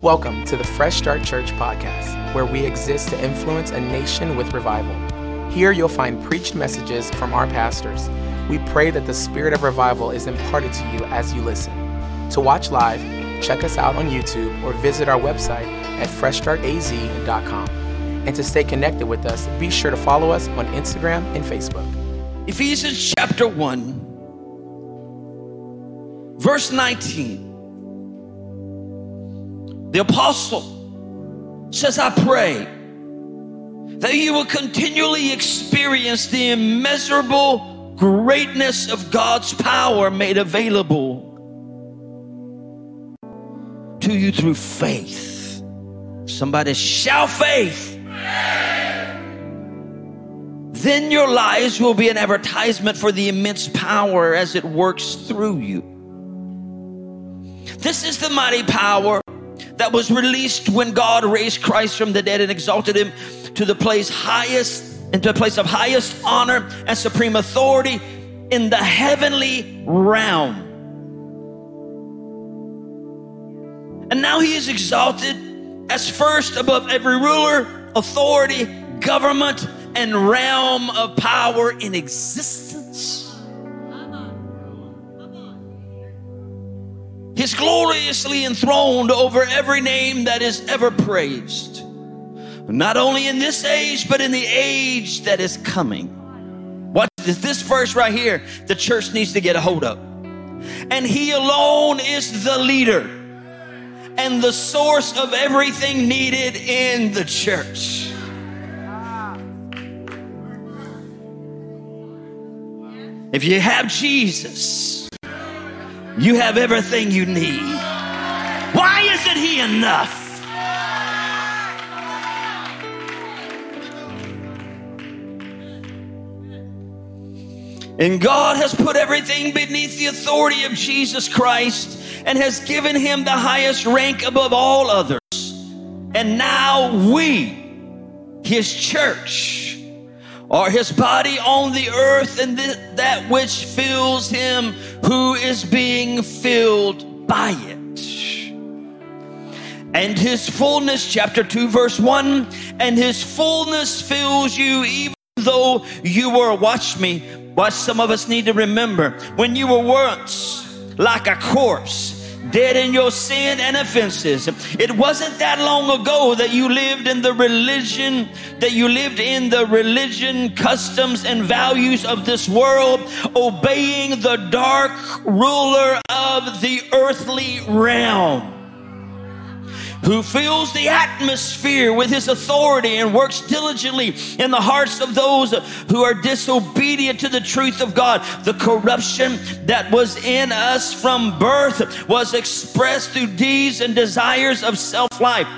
Welcome to the Fresh Start Church podcast, where we exist to influence a nation with revival. Here you'll find preached messages from our pastors. We pray that the spirit of revival is imparted to you as you listen. To watch live, check us out on YouTube or visit our website at freshstartaz.com. And to stay connected with us, be sure to follow us on Instagram and Facebook. Ephesians chapter 1, verse 19. The apostle says, I pray that you will continually experience the immeasurable greatness of God's power made available to you through faith. Somebody shout faith. Then your lives will be an advertisement for the immense power as it works through you. This is the mighty power that was released when God raised Christ from the dead and exalted him to the place highest, into a place of highest honor and supreme authority in the heavenly realm. And now he is exalted as first above every ruler, authority, government, and realm of power in existence. He's gloriously enthroned over every name that is ever praised, not only in this age, but in the age that is coming. Watch this. This verse right here, the church needs to get a hold of. And he alone is the leader and the source of everything needed in the church. If you have Jesus, you have everything you need. Why isn't he enough? And God has put everything beneath the authority of Jesus Christ and has given him the highest rank above all others. And now we, his church, are his body on the earth, and that which fills him who is being filled by it. And his fullness, chapter 2, verse 1, and his fullness fills you, even though you were, watch me, what some of us need to remember, when you were once like a corpse, dead in your sin and offenses. It wasn't that long ago that you lived in the religion, customs, and values of this world, obeying the dark ruler of the earthly realm, who fills the atmosphere with his authority and works diligently in the hearts of those who are disobedient to the truth of God. The corruption that was in us from birth was expressed through deeds and desires of self-life.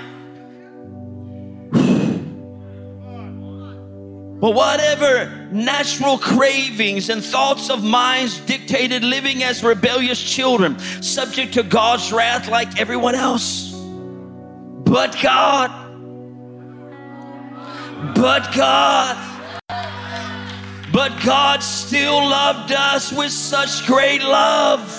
But whatever natural cravings and thoughts of minds dictated living as rebellious children, subject to God's wrath like everyone else. But God still loved us with such great love.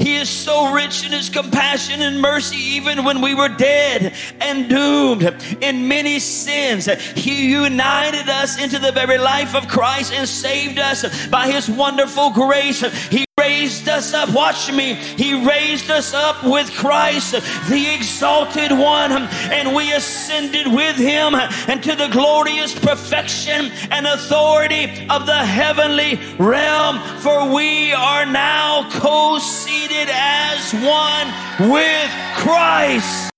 He is so rich in his compassion and mercy, even when we were dead and doomed in many sins. He united us into the very life of Christ and saved us by his wonderful grace. He raised us up, watch me, he raised us up with Christ, the exalted one, and we ascended with him into the glorious perfection and authority of the heavenly realm, for we are now co-seated as one with Christ.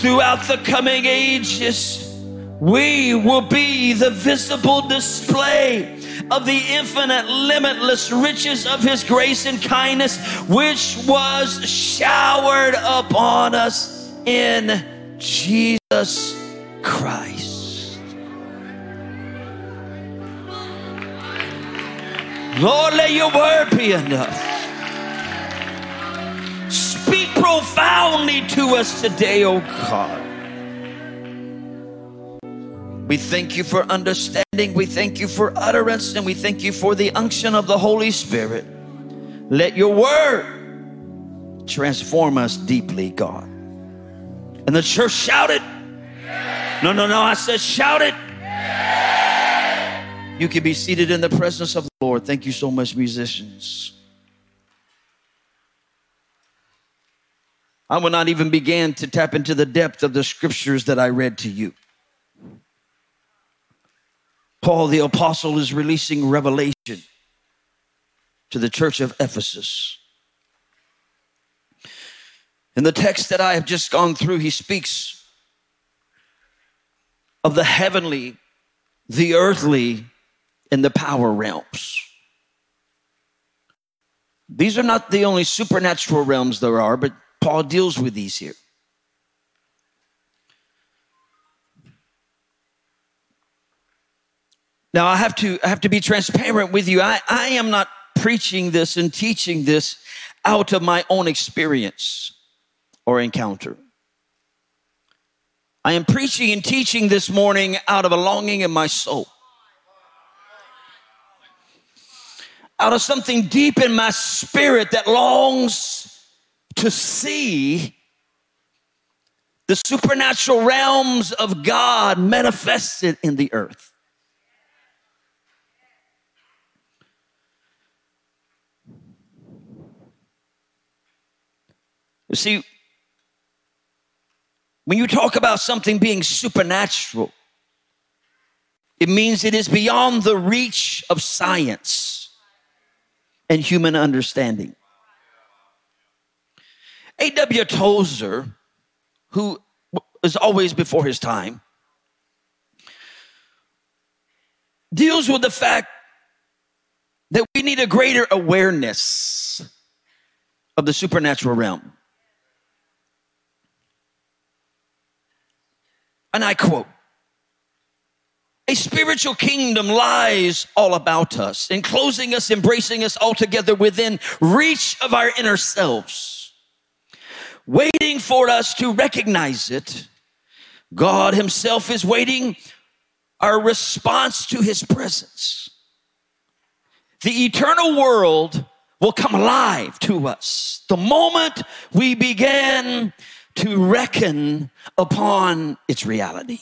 Throughout the coming ages, we will be the visible display of the infinite, limitless riches of his grace and kindness, which was showered upon us in Jesus Christ. Lord, let your word be enough. Speak profoundly to us today, O God. We thank you for understanding. We thank you for utterance. And we thank you for the unction of the Holy Spirit. Let your word Transform us deeply, God. And the church shouted. Yeah. No, I said shouted. Yeah. You can be seated in the presence of the Lord. Thank you so much, musicians. I will not even begin to tap into the depth of the scriptures that I read to you. Paul the apostle is releasing revelation to the church of Ephesus. In the text that I have just gone through, he speaks of the heavenly, the earthly, and the power realms. These are not the only supernatural realms there are, but Paul deals with these here. Now, I have to be transparent with you. I am not preaching this and teaching this out of my own experience or encounter. I am preaching and teaching this morning out of a longing in my soul, out of something deep in my spirit that longs to see the supernatural realms of God manifested in the earth. You see, when you talk about something being supernatural, it means it is beyond the reach of science and human understanding. A.W. Tozer, who is always before his time, deals with the fact that we need a greater awareness of the supernatural realm. And I quote, "A spiritual kingdom lies all about us, enclosing us, embracing us altogether within reach of our inner selves, waiting for us to recognize it. God himself is waiting our response to his presence. The eternal world will come alive to us the moment we begin to reckon upon its reality."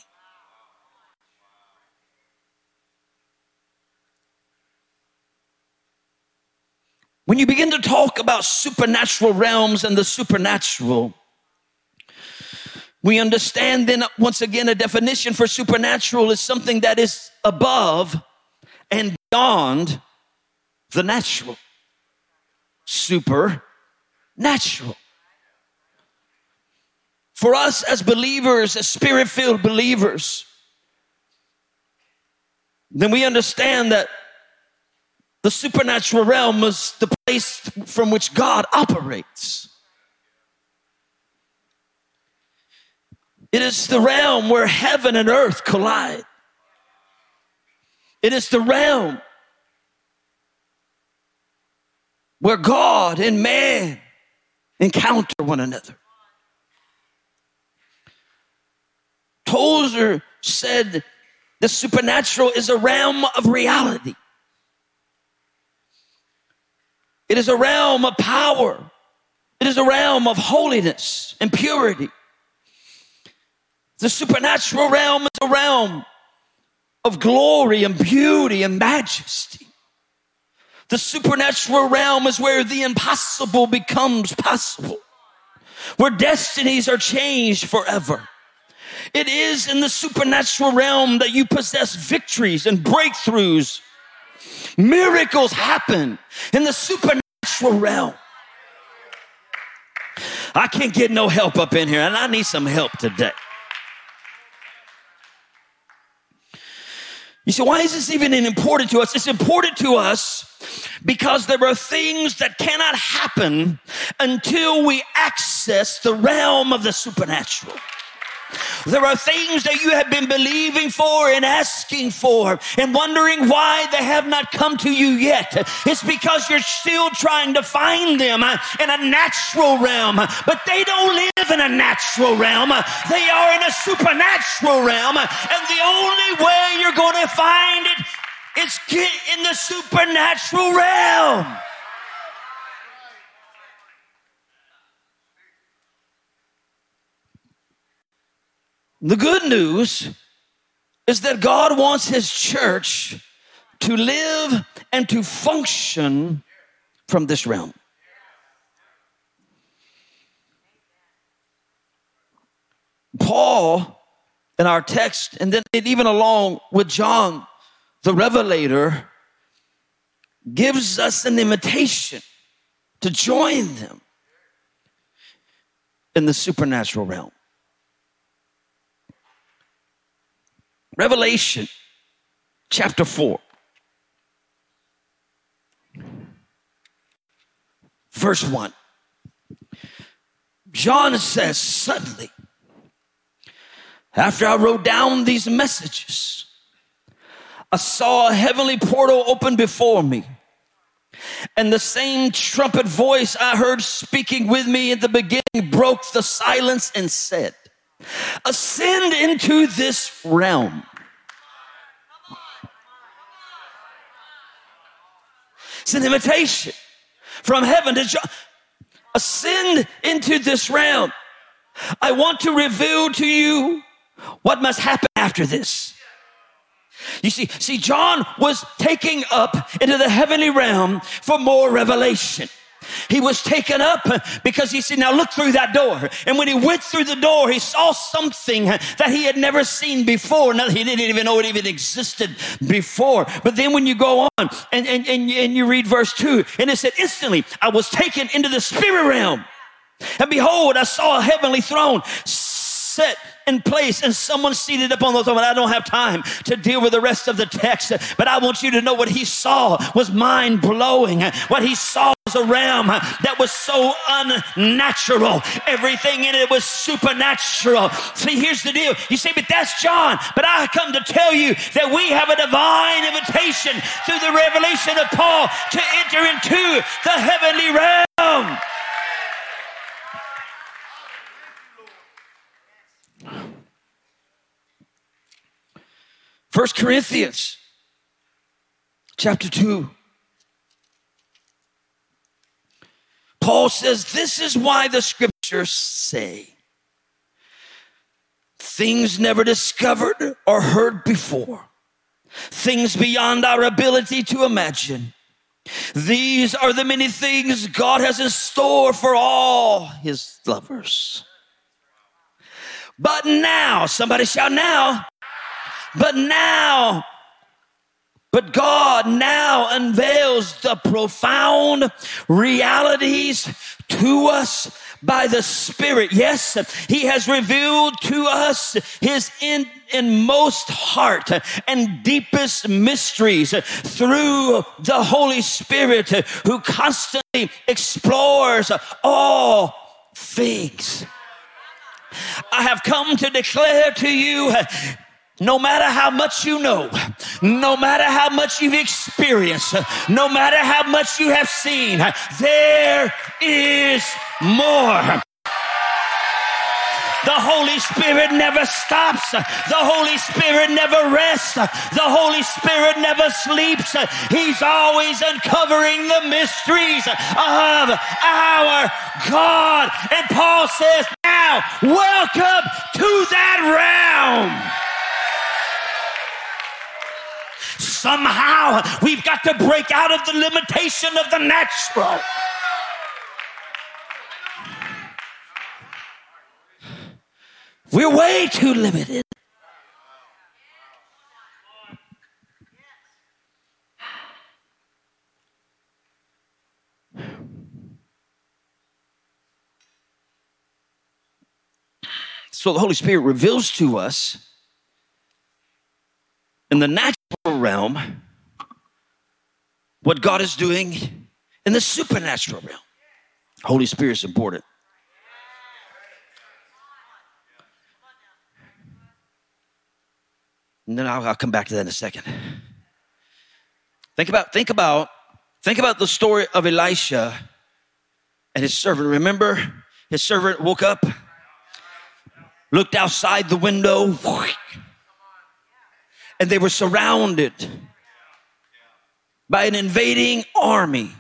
When you begin to talk about supernatural realms and the supernatural, we understand then once again a definition for supernatural is something that is above and beyond the natural. Supernatural. For us as believers, as spirit-filled believers, then we understand that the supernatural realm is the place from which God operates. It is the realm where heaven and earth collide. It is the realm where God and man encounter one another. Tozer said the supernatural is a realm of reality. It is a realm of power. It is a realm of holiness and purity. The supernatural realm is a realm of glory and beauty and majesty. The supernatural realm is where the impossible becomes possible, where destinies are changed forever. It is in the supernatural realm that you possess victories and breakthroughs. Miracles happen in the supernatural realm. I can't get no help up in here, and I need some help today. You say, why is this even important to us? It's important to us because there are things that cannot happen until we access the realm of the supernatural. There are things that you have been believing for and asking for and wondering why they have not come to you yet. It's because you're still trying to find them in a natural realm. But they don't live in a natural realm. They are in a supernatural realm. And the only way you're going to find it is get in the supernatural realm. The good news is that God wants his church to live and to function from this realm. Paul, in our text, and then even along with John, the Revelator, gives us an invitation to join them in the supernatural realm. Revelation chapter 4, verse 1. John says, suddenly, after I wrote down these messages, I saw a heavenly portal open before me, and the same trumpet voice I heard speaking with me at the beginning broke the silence and said, ascend into this realm. It's an invitation from heaven to John. Ascend into this realm. I want to reveal to you what must happen after this. You see, John was taken up into the heavenly realm for more revelation. He was taken up because he said, now look through that door. And when he went through the door, he saw something that he had never seen before. Now, he didn't even know it even existed before. But then when you go on and you read verse 2, and it said, instantly, I was taken into the spirit realm. And behold, I saw a heavenly throne set in place and someone seated upon the throne. I don't have time to deal with the rest of the text, but I want you to know what he saw was mind-blowing. What he saw was a realm that was so unnatural. Everything in it was supernatural. See, here's the deal. You say, but that's John. But I come to tell you that we have a divine invitation through the revelation of Paul to enter into the heavenly realm. First Corinthians chapter 2. Paul says, this is why the scriptures say things never discovered or heard before, things beyond our ability to imagine. These are the many things God has in store for all his lovers. But now, somebody shout now. But now, but God now unveils the profound realities to us by the Spirit. Yes, he has revealed to us his inmost heart and deepest mysteries through the Holy Spirit who constantly explores all things. I have come to declare to you, no matter how much you know, no matter how much you've experienced, no matter how much you have seen, there is more. The Holy Spirit never stops. The Holy Spirit never rests. The Holy Spirit never sleeps. He's always uncovering the mysteries of our God. And Paul says, now, welcome to that realm. Somehow, we've got to break out of the limitation of the natural. We're way too limited. So the Holy Spirit reveals to us in the natural realm what God is doing in the supernatural realm. Holy Spirit is important. And then I'll come back to that in a second. Think about the story of Elisha and his servant. Remember, his servant woke up, looked outside the window, and they were surrounded by an invading army.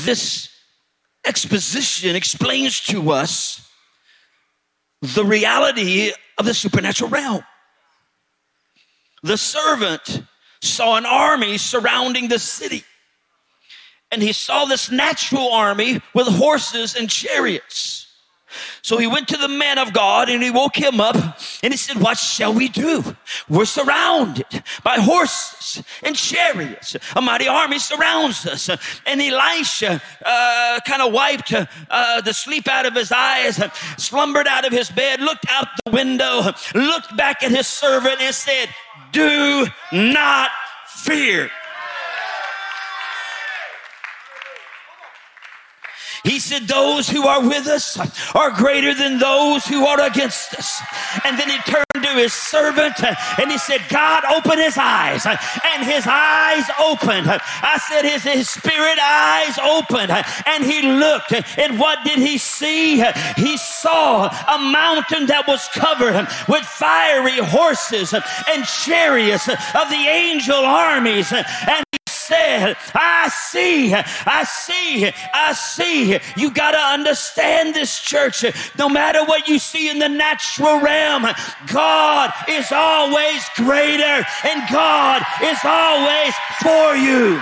This exposition explains to us the reality of the supernatural realm. The servant saw an army surrounding the city. And he saw this natural army with horses and chariots. So he went to the man of God and he woke him up and he said, what shall we do? We're surrounded by horses and chariots. A mighty army surrounds us. And Elisha kind of wiped the sleep out of his eyes, slumbered out of his bed, looked out the window, looked back at his servant and said, do not fear. He said, those who are with us are greater than those who are against us. And then he turned to his servant and he said, God, open his eyes. And his eyes opened. I said, his spirit eyes opened. And he looked. And what did he see? He saw a mountain that was covered with fiery horses and chariots of the angel armies. And said, I see. You got to understand this, church. No matter what you see in the natural realm, God is always greater and God is always for you.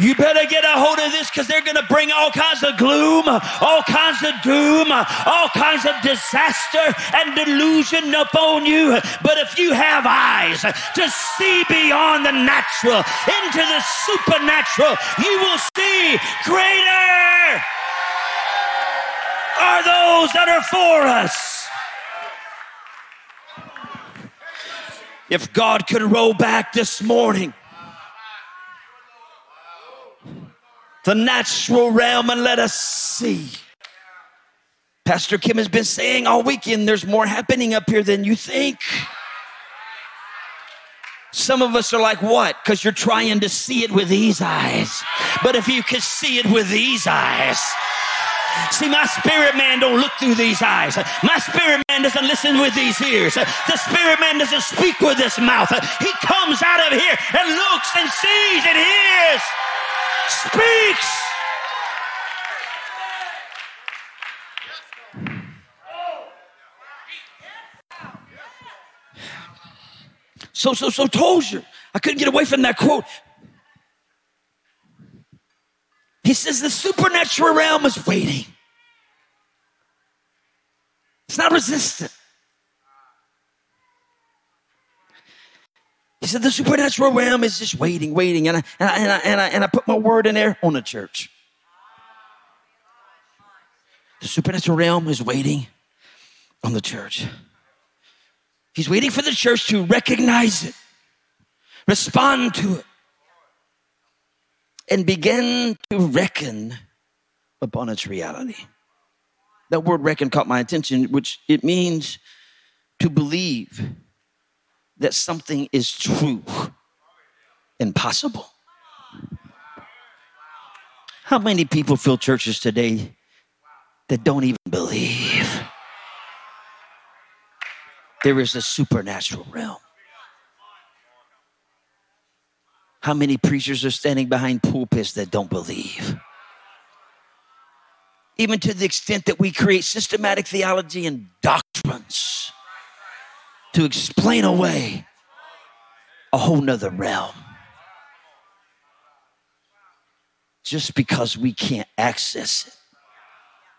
You better get a hold of this, because they're going to bring all kinds of gloom, all kinds of doom, all kinds of disaster and delusion upon you. But if you have eyes to see beyond the natural into the supernatural, you will see greater are those that are for us. If God could roll back this morning the natural realm and let us see. Pastor Kim has been saying all weekend, there's more happening up here than you think. Some of us are like, what? Because you're trying to see it with these eyes. But if you could see it with these eyes. See, my spirit man don't look through these eyes. My spirit man doesn't listen with these ears. The spirit man doesn't speak with this mouth. He comes out of here and looks and sees and hears. Speaks. So Tozer, I couldn't get away from that quote. He says the supernatural realm is waiting. It's not resistant. He said, the supernatural realm is just waiting. And I put my word in there on the church. The supernatural realm is waiting on the church. He's waiting for the church to recognize it, respond to it, and begin to reckon upon its reality. That word reckon caught my attention, which it means to believe that something is true and possible. How many people fill churches today that don't even believe there is a supernatural realm? How many preachers are standing behind pulpits that don't believe? Even to the extent that we create systematic theology and doctrines to explain away a whole nother realm. Just because we can't access it,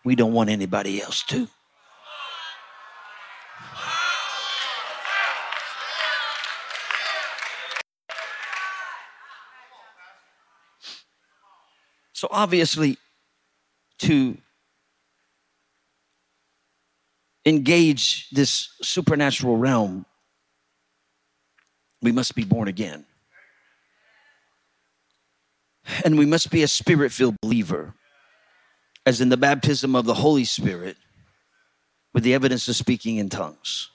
we don't want anybody else to. So obviously, to engage this supernatural realm, we must be born again. And we must be a spirit-filled believer, as in the baptism of the Holy Spirit, with the evidence of speaking in tongues.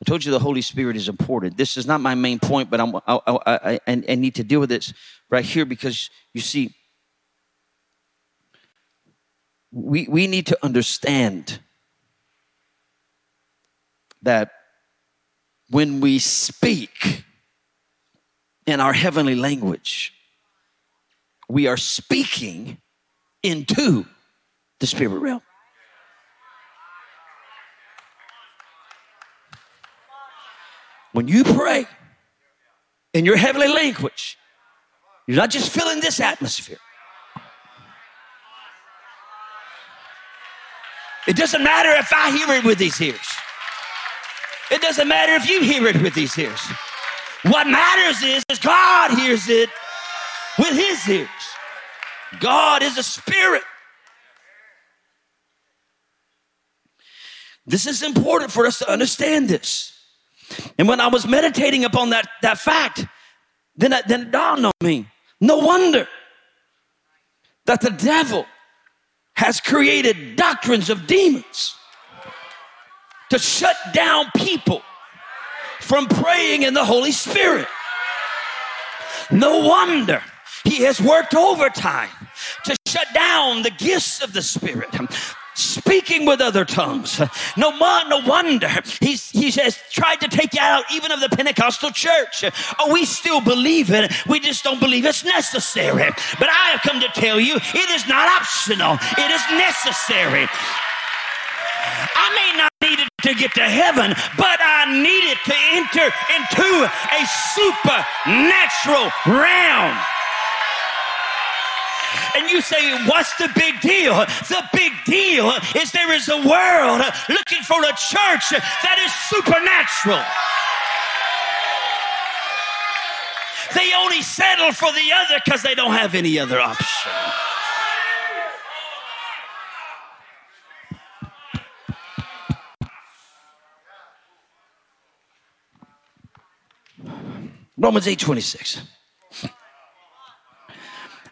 I told you the Holy Spirit is important. This is not my main point, but I need to deal with this right here, because you see, we need to understand that when we speak in our heavenly language, we are speaking into the spirit realm. When you pray in your heavenly language, you're not just filling this atmosphere. It doesn't matter if I hear it with these ears. It doesn't matter if you hear it with these ears. What matters is God hears it with his ears. God is a spirit. This is important for us to understand this. And when I was meditating upon that fact, then it dawned on me. No wonder that the devil has created doctrines of demons to shut down people from praying in the Holy Spirit. No wonder he has worked overtime to shut down the gifts of the Spirit. Speaking with other tongues. No wonder he has tried to take out even of the Pentecostal church. Oh, we still believe it. We just don't believe it's necessary. But I have come to tell you, it is not optional. It is necessary. I may not need it to get to heaven, but I need it to enter into a supernatural realm. And you say, what's the big deal? The big deal is there is a world looking for a church that is supernatural. They only settle for the other because they don't have any other option. Romans 8:26.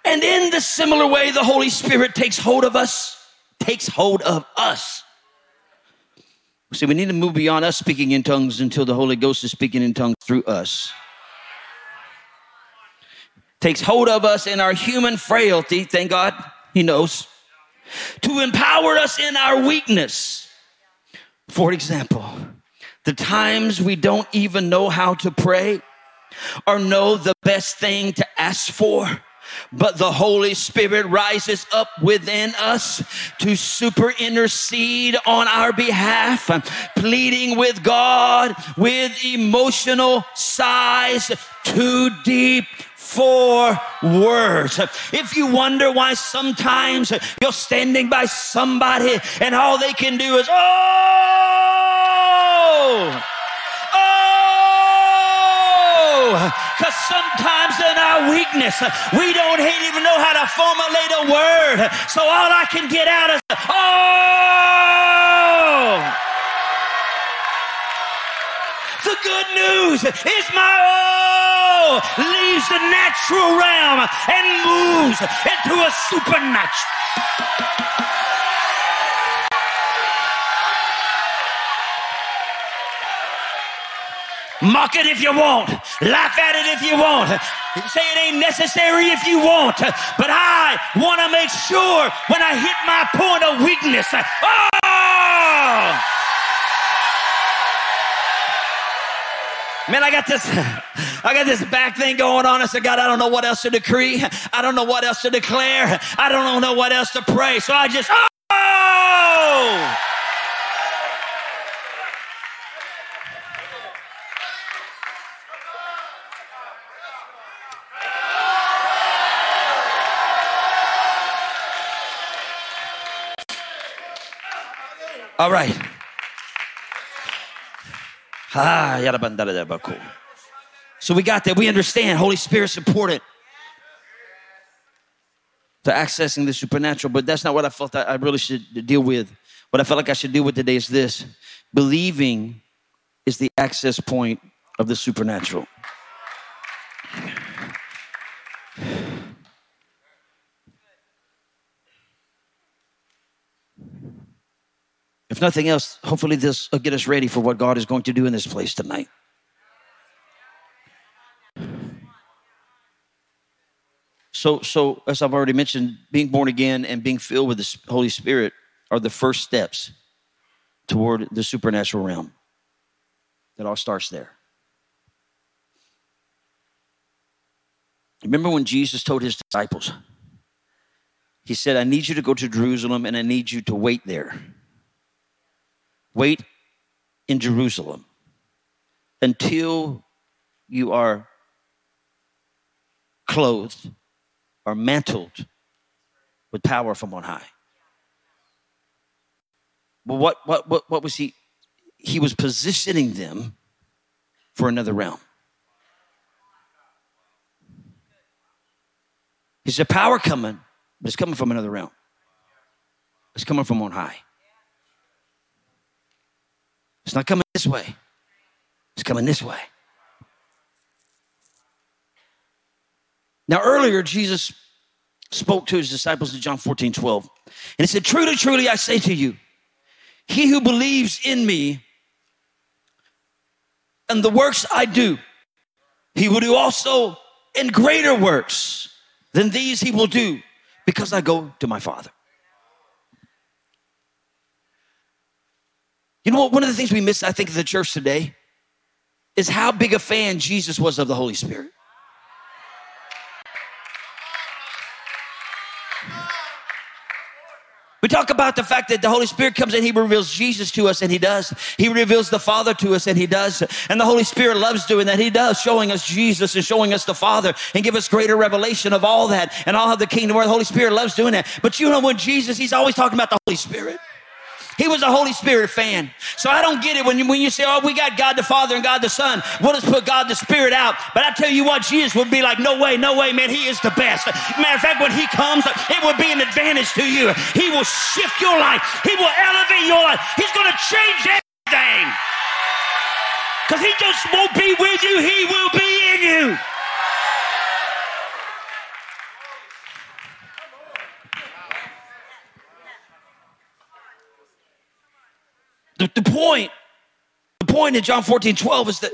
And in the similar way, the Holy Spirit takes hold of us. See, we need to move beyond us speaking in tongues until the Holy Ghost is speaking in tongues through us. Takes hold of us in our human frailty. Thank God, he knows. To empower us in our weakness. For example, the times we don't even know how to pray or know the best thing to ask for. But the Holy Spirit rises up within us to super intercede on our behalf, pleading with God with emotional sighs too deep for words. If you wonder why sometimes you're standing by somebody and all they can do is, oh! Because sometimes in our weakness, we don't even know how to formulate a word. So all I can get out is, oh! The good news is my oh leaves the natural realm and moves into a supernatural. Mock it if you want. Laugh at it if you want. Say it ain't necessary if you want. But I want to make sure when I hit my point of weakness. Oh! Man, I got this back thing going on. I said, God, I don't know what else to decree. I don't know what else to declare. I don't know what else to pray. So I just, oh! All right. So we got that. We understand Holy Spirit's important to accessing the supernatural, but that's not what I felt I really should deal with. What I felt like I should deal with today is this. Believing is the access point of the supernatural. If nothing else, hopefully this will get us ready for what God is going to do in this place tonight. So as I've already mentioned, being born again and being filled with the Holy Spirit are the first steps toward the supernatural realm. It all starts there. Remember when Jesus told his disciples, he said, I need you to go to Jerusalem and I need you to wait there. Wait in Jerusalem until you are clothed or mantled with power from on high. But what was he? He was positioning them for another realm. He said, power coming, but it's coming from another realm. It's coming from on high. It's not coming this way. It's coming this way. Now, earlier, Jesus spoke to his disciples in John 14:12. And he said, truly, truly, I say to you, he who believes in me and the works I do, he will do also in greater works than these he will do, because I go to my Father. You know what? One of the things we miss, I think, in the church today is how big a fan Jesus was of the Holy Spirit. We talk about the fact that the Holy Spirit comes and he reveals Jesus to us, and he does. He reveals the Father to us, and he does. And the Holy Spirit loves doing that. He does, showing us Jesus and showing us the Father and give us greater revelation of all that and all of the kingdom. Where the Holy Spirit loves doing that. But you know, when Jesus, he's always talking about the Holy Spirit. He was a Holy Spirit fan. So I don't get it when you say, oh, we got God the Father and God the Son. We'll just put God the Spirit out. But I tell you what, Jesus would be like, no way, man, he is the best. Matter of fact, when he comes, it will be an advantage to you. He will shift your life. He will elevate your life. He's going to change everything. Because he just won't be with you. He will be in you. The point in John 14:12 is that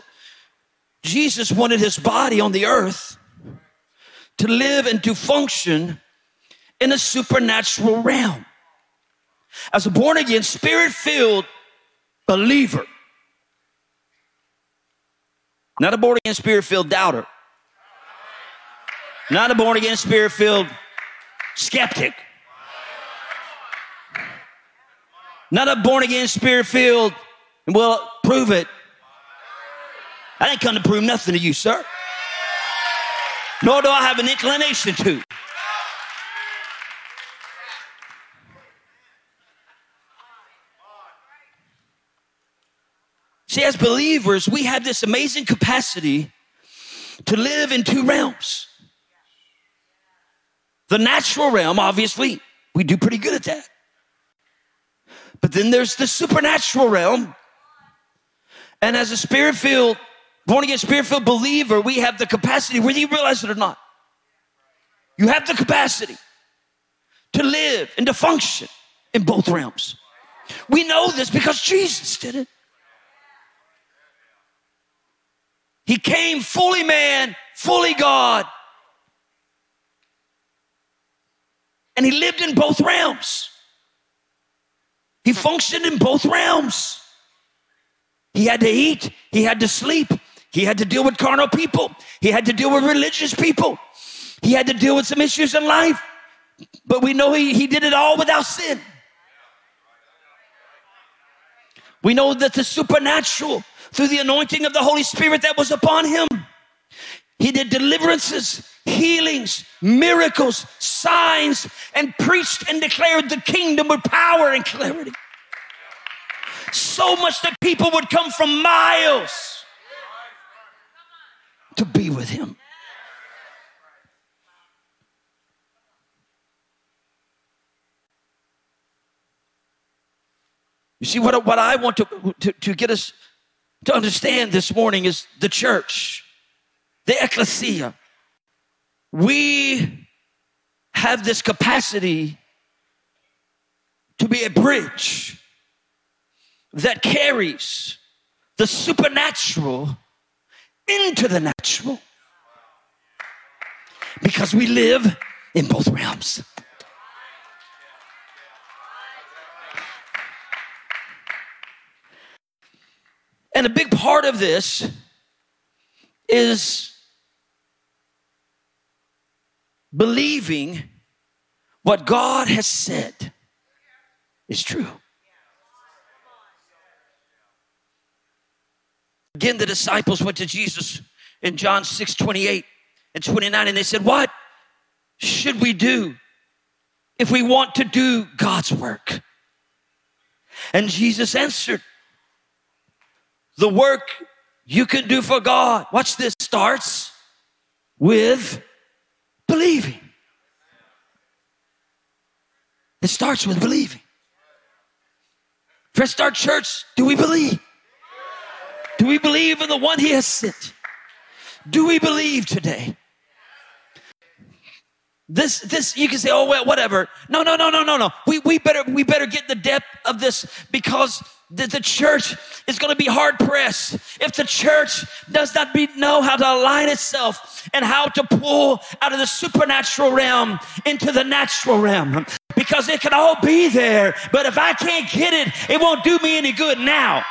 Jesus wanted his body on the earth to live and to function in a supernatural realm. As a born-again, spirit-filled believer. Not a born-again, spirit-filled doubter. Not a born-again, spirit-filled skeptic. Not a born-again, spirit-filled, and well, prove it. I didn't come to prove nothing to you, sir. Nor do I have an inclination to. See, as believers, we have this amazing capacity to live in two realms. The natural realm, obviously, we do pretty good at that. But then there's the supernatural realm. And as a spirit-filled, born-again spirit-filled believer, we have the capacity, whether you realize it or not, you have the capacity to live and to function in both realms. We know this because Jesus did it. He came fully man, fully God. And he lived in both realms. He functioned in both realms. He had to eat. He had to sleep. He had to deal with carnal people. He had to deal with religious people. He had to deal with some issues in life. But we know he did it all without sin. We know that the supernatural, through the anointing of the Holy Spirit that was upon him, he did deliverances, healings, miracles, signs, and preached and declared the kingdom with power and clarity. So much that people would come from miles to be with him. You see, what I want to get us to understand this morning is the church, the ecclesia. We have this capacity to be a bridge that carries the supernatural into the natural, because we live in both realms. And a big part of this is believing what God has said is true. Again, the disciples went to Jesus in John 6:28 and 29, and they said, what should we do if we want to do God's work? And Jesus answered, the work you can do for God, watch this, starts with believing. It starts with believing. Fresh Start Church, do we believe? Do we believe in the one he has sent? Do we believe today? This you can say, oh well, whatever. No. We better get the depth of this, because the church is going to be hard pressed if the church does not know how to align itself and how to pull out of the supernatural realm into the natural realm. Because it can all be there, but if I can't get it, it won't do me any good now.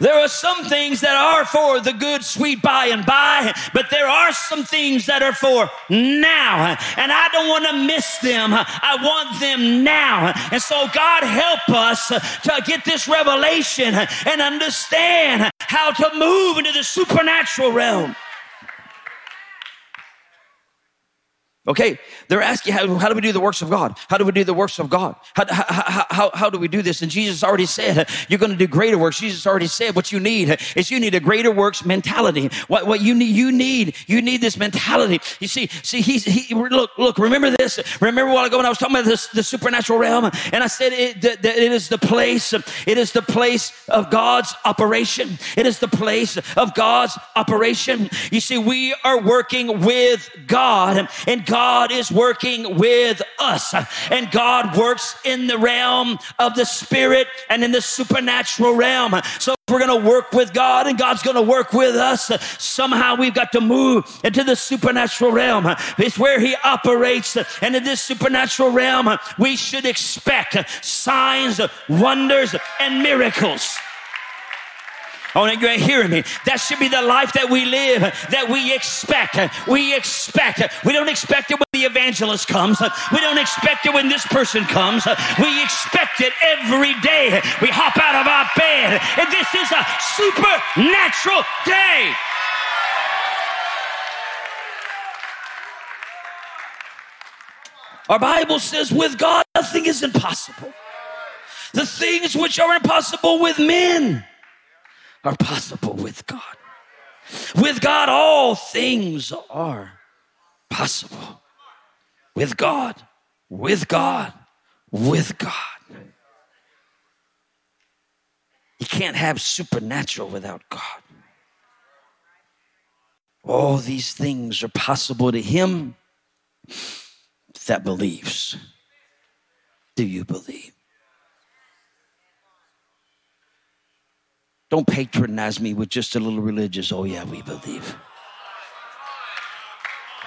There are some things that are for the good, sweet by and by, but there are some things that are for now, and I don't want to miss them. I want them now. And so God, help us to get this revelation and understand how to move into the supernatural realm. Okay, they're asking, how do we do the works of God? How do we do the works of God? How do we do this? And Jesus already said, you're going to do greater works. Jesus already said what you need is you need a greater works mentality. What you need this mentality. You see, look, remember this. Remember a while ago when I was talking about this, the supernatural realm, and I said it is the place of God's operation. It is the place of God's operation. You see, we are working with God, and God is working with us, and God works in the realm of the spirit and in the supernatural realm. So if we're going to work with God and God's going to work with us, somehow we've got to move into the supernatural realm. It's where he operates, and in this supernatural realm, we should expect signs, wonders, and miracles. Oh, and you're hearing me. That should be the life that we live, that we expect. We don't expect it when the evangelist comes. We don't expect it when this person comes. We expect it every day. We hop out of our bed, and this is a supernatural day. Our Bible says, with God, nothing is impossible. The things which are impossible with men are possible with God. With God, all things are possible. With God. You can't have supernatural without God. All these things are possible to him that believes. Do you believe? Don't patronize me with just a little religious, oh yeah, we believe.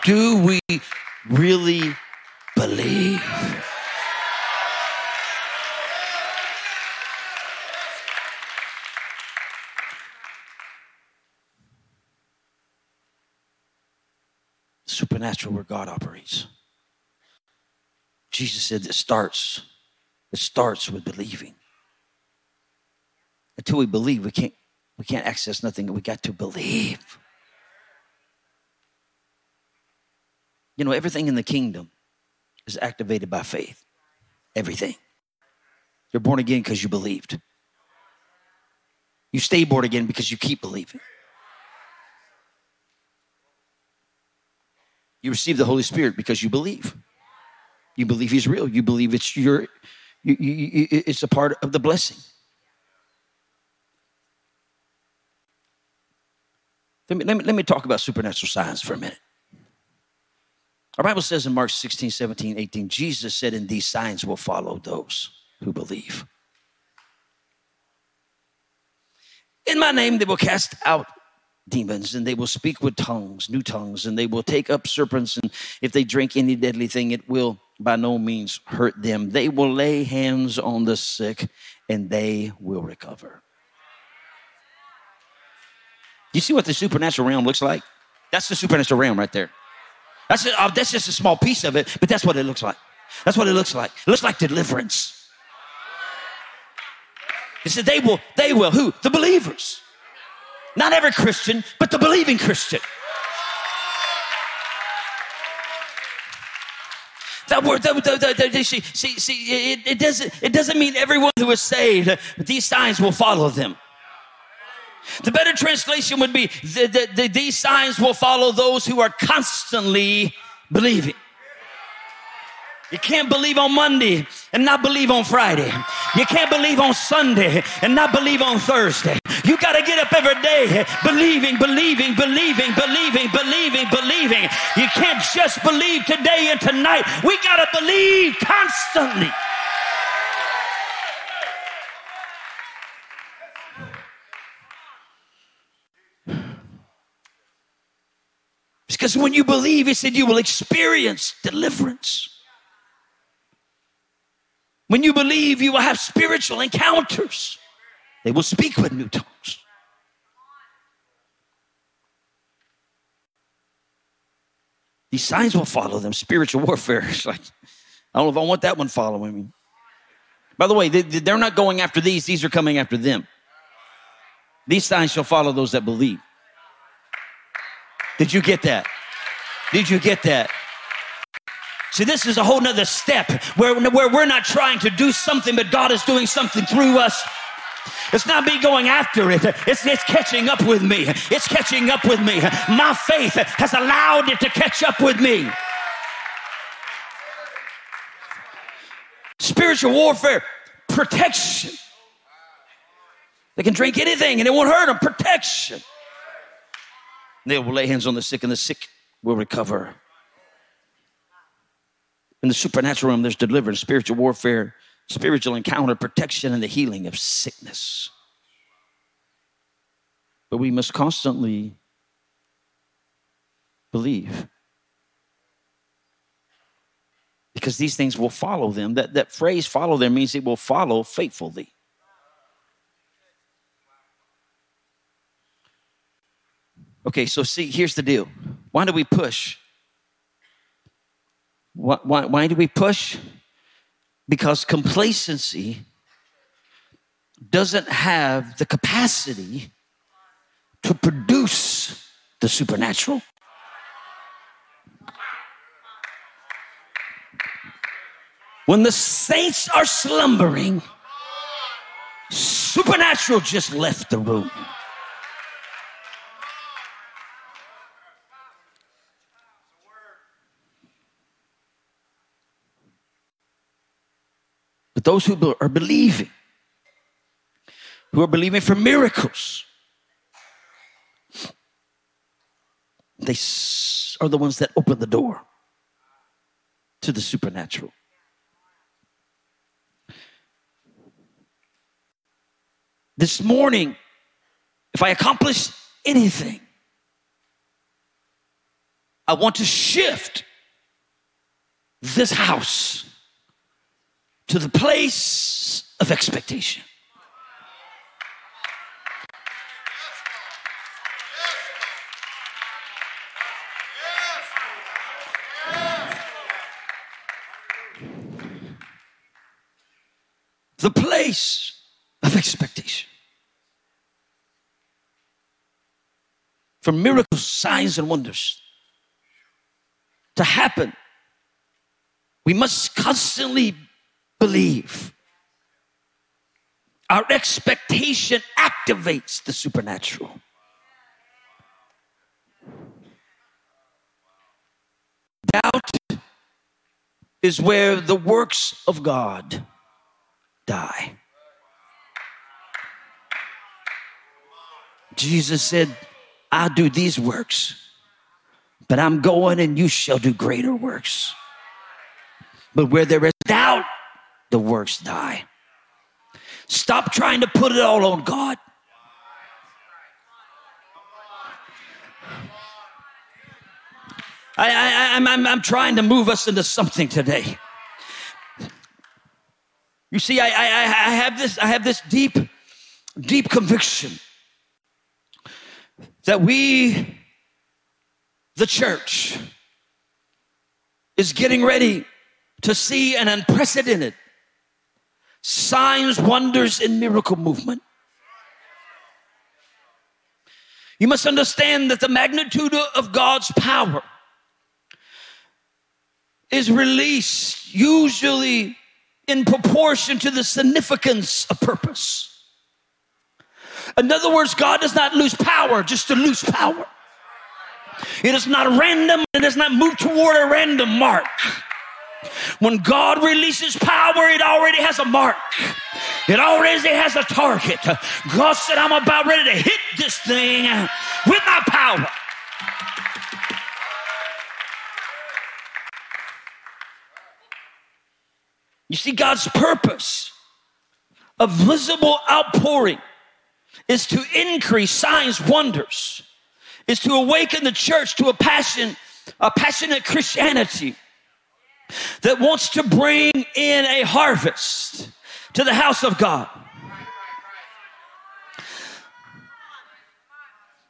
Do we really believe? Supernatural, where God operates. Jesus said it starts with believing. Until we believe, we can't access nothing. We got to believe. You know, everything in the kingdom is activated by faith. Everything. You're born again because you believed. You stay born again because you keep believing. You receive the Holy Spirit because you believe. You believe he's real. You believe it's it's a part of the blessing. Let me talk about supernatural signs for a minute. Our Bible says in Mark 16, 17, 18, Jesus said, and these signs will follow those who believe. In my name, they will cast out demons, and they will speak with tongues, new tongues, and they will take up serpents, and if they drink any deadly thing, it will by no means hurt them. They will lay hands on the sick, and they will recover. You see what the supernatural realm looks like? That's the supernatural realm right there. That's just a small piece of it, but that's what it looks like. That's what it looks like. It looks like deliverance. It said they will, who? The believers. Not every Christian, but the believing Christian. That word, it doesn't mean everyone who is saved, but these signs will follow them. The better translation would be, these signs will follow those who are constantly believing. You can't believe on Monday and not believe on Friday. You can't believe on Sunday and not believe on Thursday. You got to get up every day believing. You can't just believe today and tonight. We got to believe constantly. Because when you believe, he said, you will experience deliverance. When you believe, you will have spiritual encounters. They will speak with new tongues. These signs will follow them. Spiritual warfare. It's like, I don't know if I want that one following me. By the way, they're not going after these. These are coming after them. These signs shall follow those that believe. Did you get that? Did you get that? See, this is a whole nother step where we're not trying to do something, but God is doing something through us. It's not me going after it. It's catching up with me. It's catching up with me. My faith has allowed it to catch up with me. Spiritual warfare, protection. They can drink anything and it won't hurt them. Protection. They will lay hands on the sick and the sick will recover. In the supernatural realm, there's deliverance, spiritual warfare, spiritual encounter, protection, and the healing of sickness. But we must constantly believe, because these things will follow them. That phrase follow them means it will follow faithfully. Okay, so see, here's the deal. Why do we push? Why do we push? Because complacency doesn't have the capacity to produce the supernatural. When the saints are slumbering, supernatural just left the room. Those who are believing, for miracles, they are the ones that open the door to the supernatural. This morning, if I accomplish anything, I want to shift this house to the place of expectation. The place of expectation. For miracles, signs, and wonders to happen, we must constantly believe. Our expectation activates the supernatural. Doubt is where the works of God die. Jesus said, I do these works, but I'm going and you shall do greater works. But where there is doubt, the works die. Stop trying to put it all on God. I'm trying to move us into something today. You see, I have this deep conviction that we, the church, is getting ready to see an unprecedented signs, wonders, and miracle movement. You must understand that the magnitude of God's power is released usually in proportion to the significance of purpose. In other words, God does not lose power just to lose power. It is not random. It does not move toward a random mark. When God releases power, it already has a mark. It already has a target. God said, I'm about ready to hit this thing with my power. You see, God's purpose of visible outpouring is to increase signs, wonders, is to awaken the church to a passionate Christianity that wants to bring in a harvest to the house of God.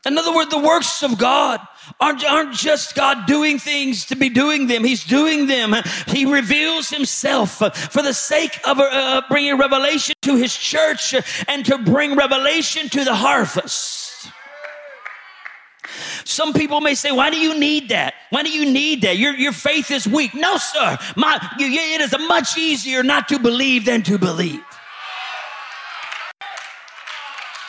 In other words, the works of God aren't just God doing things to be doing them. He's doing them. He reveals himself for the sake of bringing revelation to his church and to bring revelation to the harvest. Some people may say, why do you need that? Why do you need that? Your faith is weak. No, sir. It is much easier not to believe than to believe.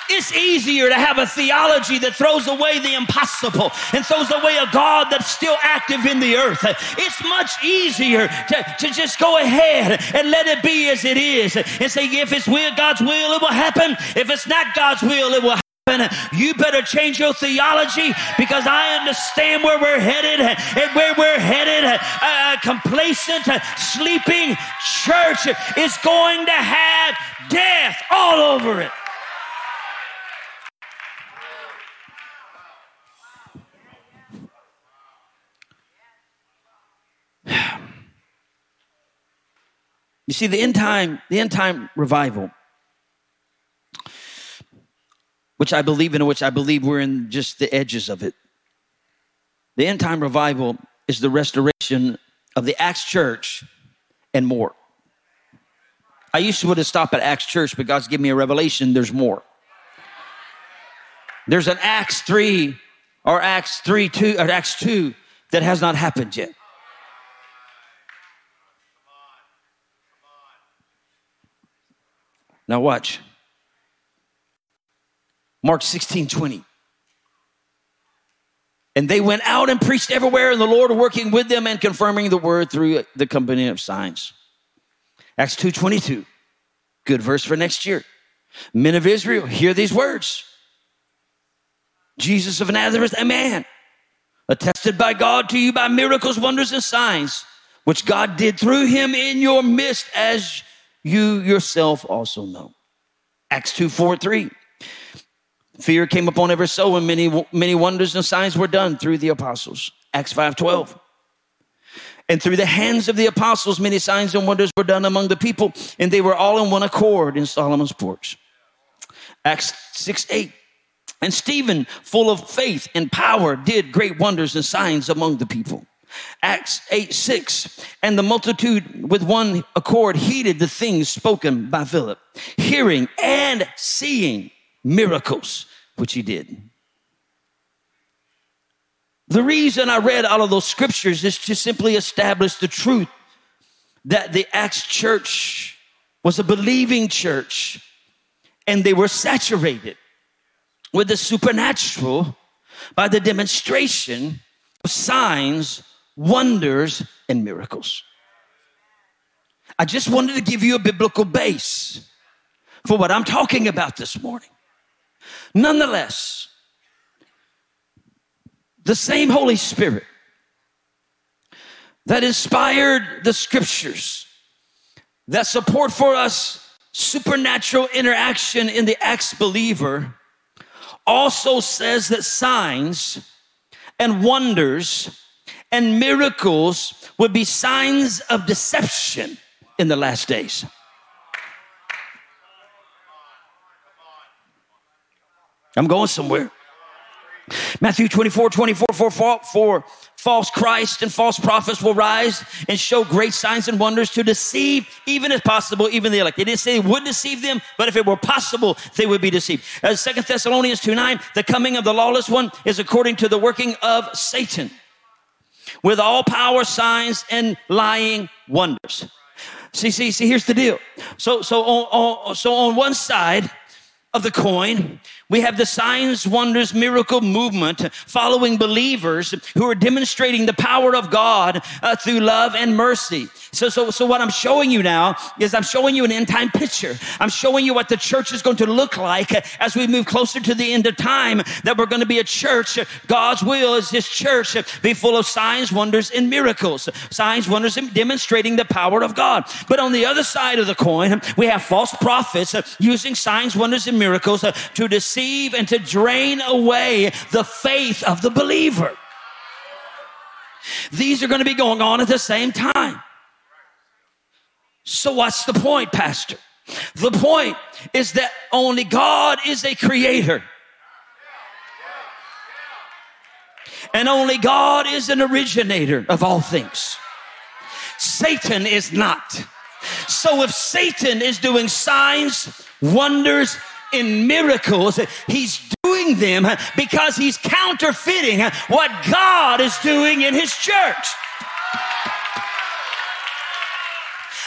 It's easier to have a theology that throws away the impossible and throws away a God that's still active in the earth. It's much easier to just go ahead and let it be as it is and say, if it's God's will, it will happen. If it's not God's will, it will happen. You better change your theology, because I understand where we're headed, and where we're headed, complacent, sleeping church is going to have death all over it. You see, the end time revival, which I believe in, which I believe we're in just the edges of it. The end time revival is the restoration of the Acts church and more. I used to want to stop at Acts church, but God's given me a revelation. There's more. There's an Acts 3 or Acts 3:2 or Acts 2 that has not happened yet. Now watch. Mark 16:20. And they went out and preached everywhere, and the Lord working with them and confirming the word through the company of signs. Acts 2:22. Good verse for next year. Men of Israel, hear these words. Jesus of Nazareth, a man, attested by God to you by miracles, wonders, and signs, which God did through him in your midst, as you yourself also know. Acts 2:4-3. Fear came upon every soul, and many wonders and signs were done through the apostles. Acts 5:12. And through the hands of the apostles, many signs and wonders were done among the people, and they were all in one accord in Solomon's porch. Acts 6:8. And Stephen, full of faith and power, did great wonders and signs among the people. Acts 8:6, and the multitude with one accord heeded the things spoken by Philip, hearing and seeing miracles, which he did. The reason I read all of those scriptures is to simply establish the truth that the Acts church was a believing church, and they were saturated with the supernatural by the demonstration of signs, wonders, and miracles. I just wanted to give you a biblical base for what I'm talking about this morning. Nonetheless, the same Holy Spirit that inspired the scriptures that support for us supernatural interaction in the Acts believer also says that signs and wonders and miracles would be signs of deception in the last days. I'm going somewhere. Matthew 24:24, for false Christ and false prophets will rise and show great signs and wonders to deceive, even if possible, even the elect. They didn't say they would deceive them, but if it were possible, they would be deceived. 2 Thessalonians 2:9, the coming of the lawless one is according to the working of Satan, with all power, signs, and lying wonders. See, here's the deal. So on one side of the coin, we have the signs, wonders, miracle movement following believers who are demonstrating the power of God through love and mercy. So what I'm showing you now is I'm showing you an end time picture. I'm showing you what the church is going to look like as we move closer to the end of time, that we're going to be a church. God's will is this church be full of signs, wonders, and miracles. Signs, wonders, and demonstrating the power of God. But on the other side of the coin, we have false prophets using signs, wonders, and miracles to deceive and to drain away the faith of the believer. These are going to be going on at the same time. So what's the point, Pastor? The point is that only God is a creator. And only God is an originator of all things. Satan is not. So if Satan is doing signs, wonders, in miracles, he's doing them because he's counterfeiting what God is doing in his church.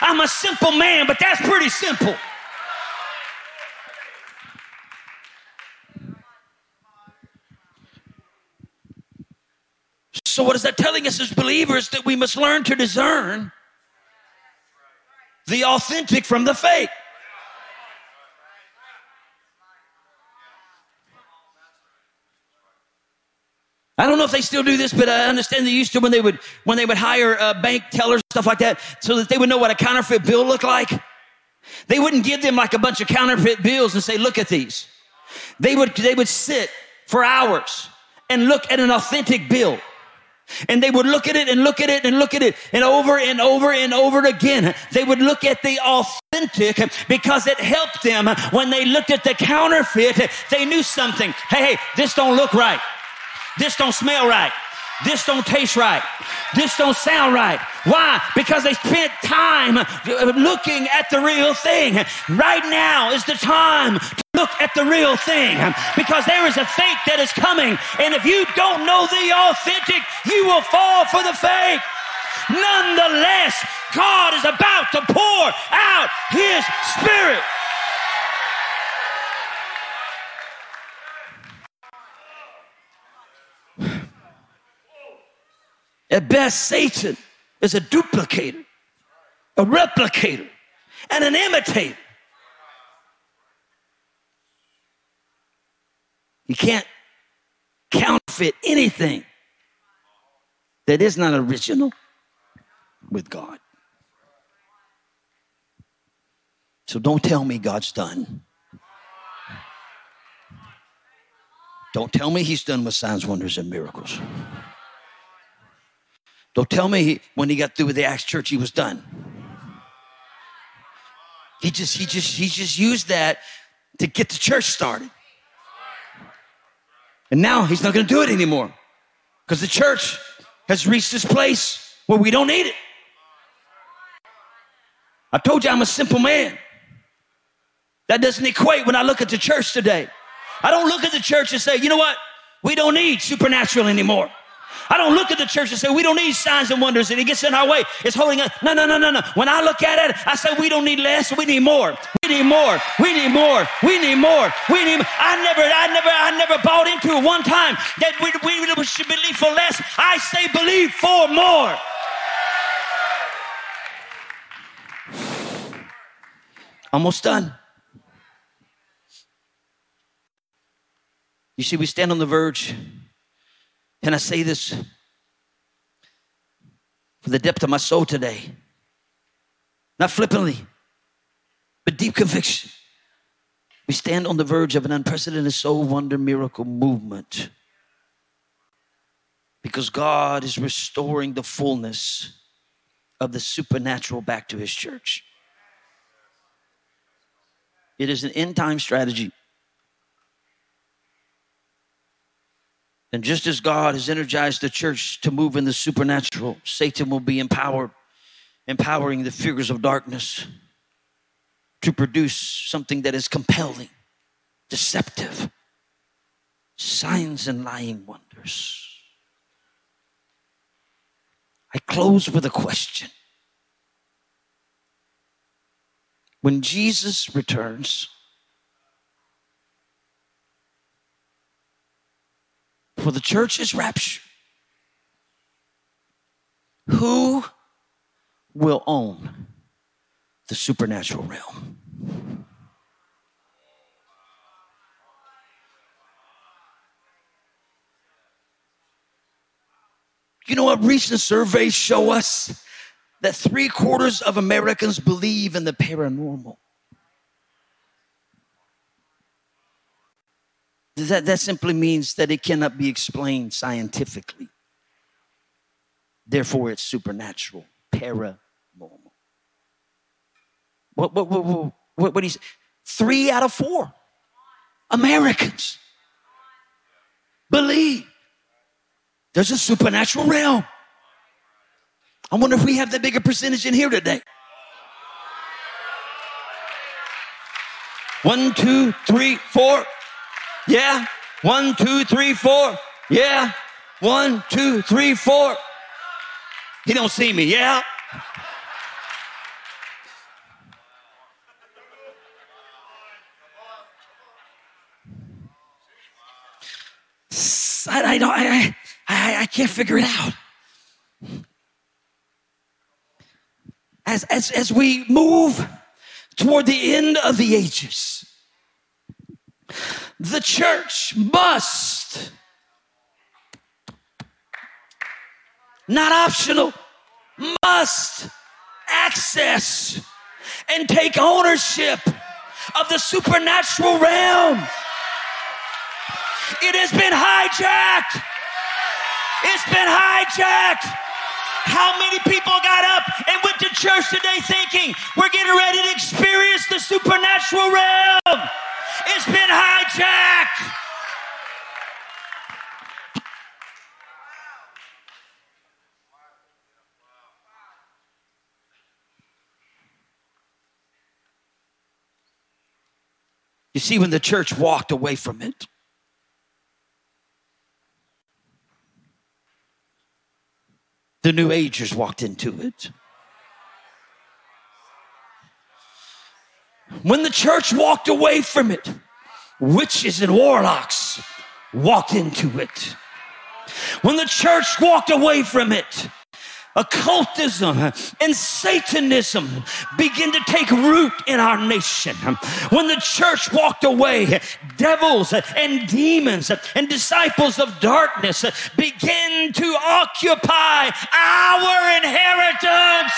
I'm a simple man, but that's pretty simple. So what is that telling us as believers? That we must learn to discern the authentic from the fake. I don't know if they still do this, but I understand they used to when they would hire bank tellers, stuff like that, so that they would know what a counterfeit bill looked like. They wouldn't give them like a bunch of counterfeit bills and say, look at these. They would sit for hours and look at an authentic bill. And they would look at it and look at it and look at it. And over and over and over again, they would look at the authentic because it helped them. When they looked at the counterfeit, they knew something. Hey, this don't look right. This don't smell right. This don't taste right. This don't sound right. Why? Because they spent time looking at the real thing. Right now is the time to look at the real thing, because there is a fake that is coming. And if you don't know the authentic, you will fall for the fake. Nonetheless, God is about to pour out his spirit. At best, Satan is a duplicator, a replicator, and an imitator. You can't counterfeit anything that is not original with God. So don't tell me God's done. Don't tell me he's done with signs, wonders, and miracles. Don't tell me when he got through with the Acts church, he was done. He just used that to get the church started. And now he's not going to do it anymore, because the church has reached this place where we don't need it. I told you I'm a simple man. That doesn't equate when I look at the church today. I don't look at the church and say, you know what? We don't need supernatural anymore. I don't look at the church and say, we don't need signs and wonders, and it gets in our way. It's holding us. No. When I look at it, I say, we don't need less. We need more. We need more. We need more. We need more. We need more. I never bought into it one time that we should believe for less. I say, believe for more. Almost done. You see, we stand on the verge. And I say this from the depth of my soul today, not flippantly, but deep conviction. We stand on the verge of an unprecedented soul wonder miracle movement, because God is restoring the fullness of the supernatural back to his church. It is an end time strategy. And just as God has energized the church to move in the supernatural, Satan will be empowering the figures of darkness to produce something that is compelling, deceptive, signs and lying wonders. I close with a question. When Jesus returns, for the church is rapture, who will own the supernatural realm? You know what? Recent surveys show us that 3/4 of Americans believe in the paranormal. That simply means that it cannot be explained scientifically. Therefore, it's supernatural, paranormal. What do you say? 3 out of 4 Americans believe there's a supernatural realm. I wonder if we have that bigger percentage in here today. 1, 2, 3, 4. Yeah. 1, 2, 3, 4. Yeah. 1, 2, 3, 4. He don't see me. Yeah. I can't figure it out. As we move toward the end of the ages, the church must, not optional, must access and take ownership of the supernatural realm. It has been hijacked. It's been hijacked. How many people got up and went to church today thinking we're getting ready to experience the supernatural realm? It's been hijacked. You see, when the church walked away from it, the New Agers walked into it. When the church walked away from it, witches and warlocks walked into it. When the church walked away from it, occultism and Satanism begin to take root in our nation. When the church walked away, devils and demons and disciples of darkness begin to occupy our inheritance.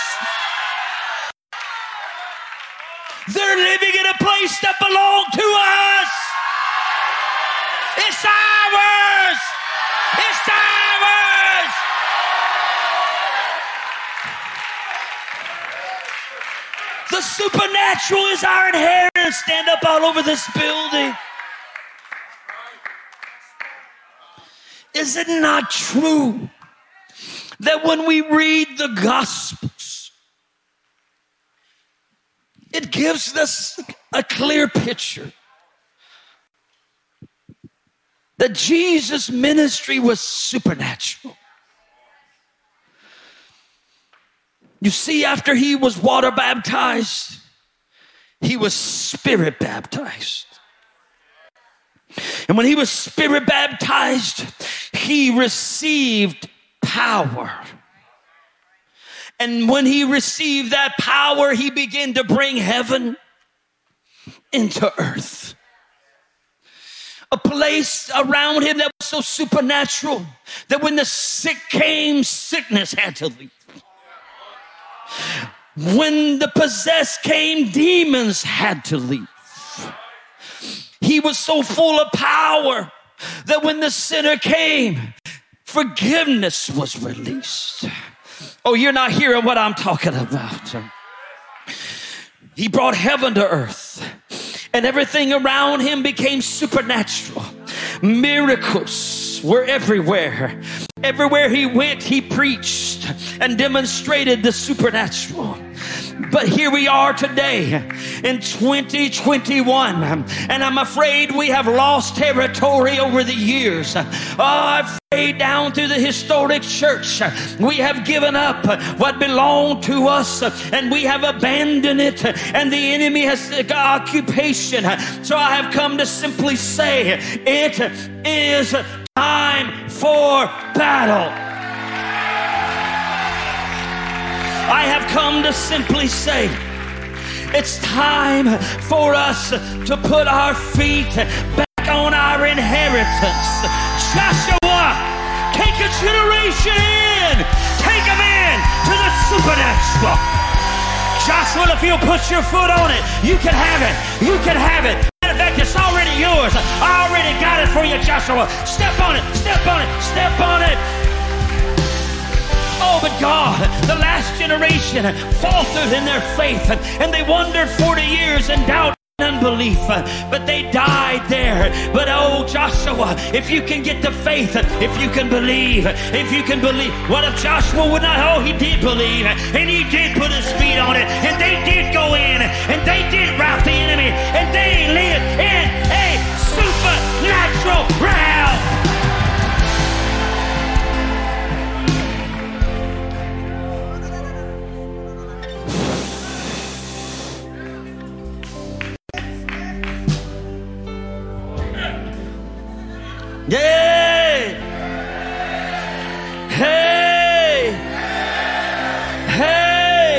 They're living in a place that belongs to us. It's ours. It's ours. The supernatural is our inheritance. Stand up all over this building. Is it not true that when we read the Gospels, it gives us a clear picture that Jesus' ministry was supernatural? You see, after he was water baptized, he was spirit baptized. And when he was spirit baptized, he received power. And when he received that power, he began to bring heaven into earth. A place around him that was so supernatural that when the sick came, sickness had to leave. When the possessed came, demons had to leave. He was so full of power that when the sinner came, forgiveness was released. Oh, you're not hearing what I'm talking about. He brought heaven to earth, and everything around him became supernatural. Miracles, Jesus were everywhere. Everywhere he went, he preached and demonstrated the supernatural. But here we are today in 2021, and I'm afraid we have lost territory over the years. I've down through the historic church, we have given up what belonged to us, and we have abandoned it, and the enemy has taken occupation. So I have come to simply say, it is time for battle. I have come to simply say, it's time for us to put our feet back on our inheritance. Joshua, take a generation in. Take them in to the supernatural. Joshua, if you'll put your foot on it, you can have it. You can have it. Matter of fact, it's already yours. I already got it for you, Joshua. Step on it. Step on it. Step on it. Oh, but God, the last generation faltered in their faith, and they wandered 40 years in doubt and unbelief, but they died there. But oh, Joshua, if you can get the faith, if you can believe, what if Joshua would not? Oh, he did believe, and he did put his feet on it, and they did go in, and they did rout the enemy, and they lived in a supernatural realm. Yay! Hey! Hey!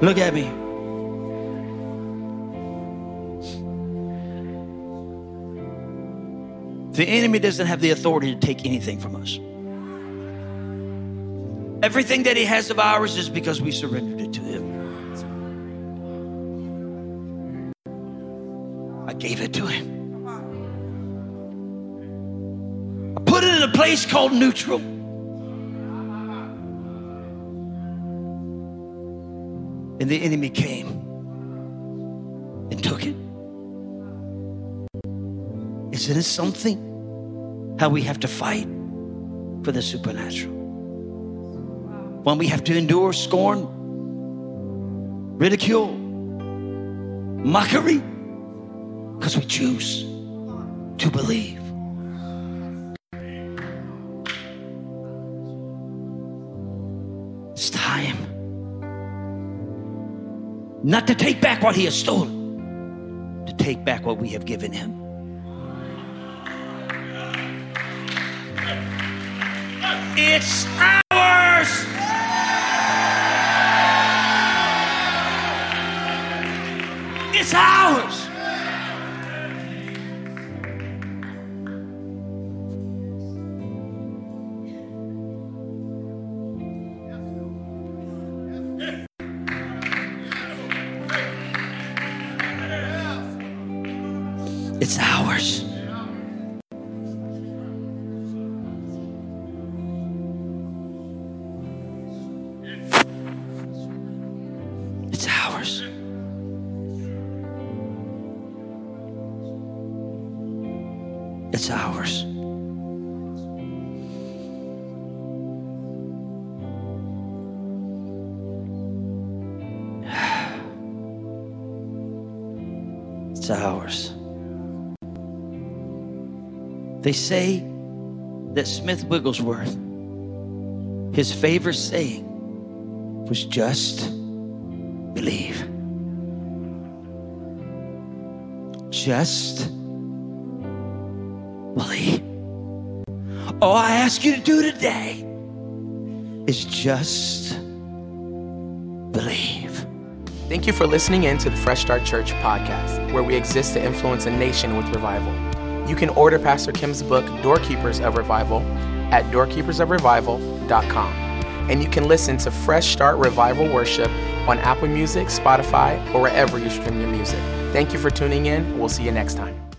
Look at me. The enemy doesn't have the authority to take anything from us. Everything that he has of ours is because we surrendered it to him. Gave it to him. I put it in a place called neutral. And the enemy came and took it. Isn't it something how we have to fight for the supernatural? When we have to endure scorn, ridicule, mockery, because we choose to believe. It's time not to take back what he has stolen, to take back what we have given him. It's ours. It's ours. It's ours. It's ours. It's ours. It's ours. They say that Smith Wigglesworth, his favorite saying was just believe. Just believe. All I ask you to do today is just believe. Thank you for listening in to the Fresh Start Church podcast, where we exist to influence a nation with revival. You can order Pastor Kim's book, Doorkeepers of Revival, at doorkeepersofrevival.com. And you can listen to Fresh Start Revival Worship on Apple Music, Spotify, or wherever you stream your music. Thank you for tuning in. We'll see you next time.